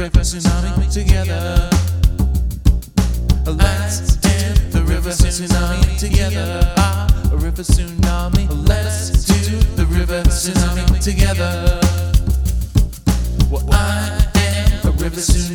every personality together. A let's do the river tsunami together. A river tsunami. Let's do the river tsunami together. Well, I am a river tsunami.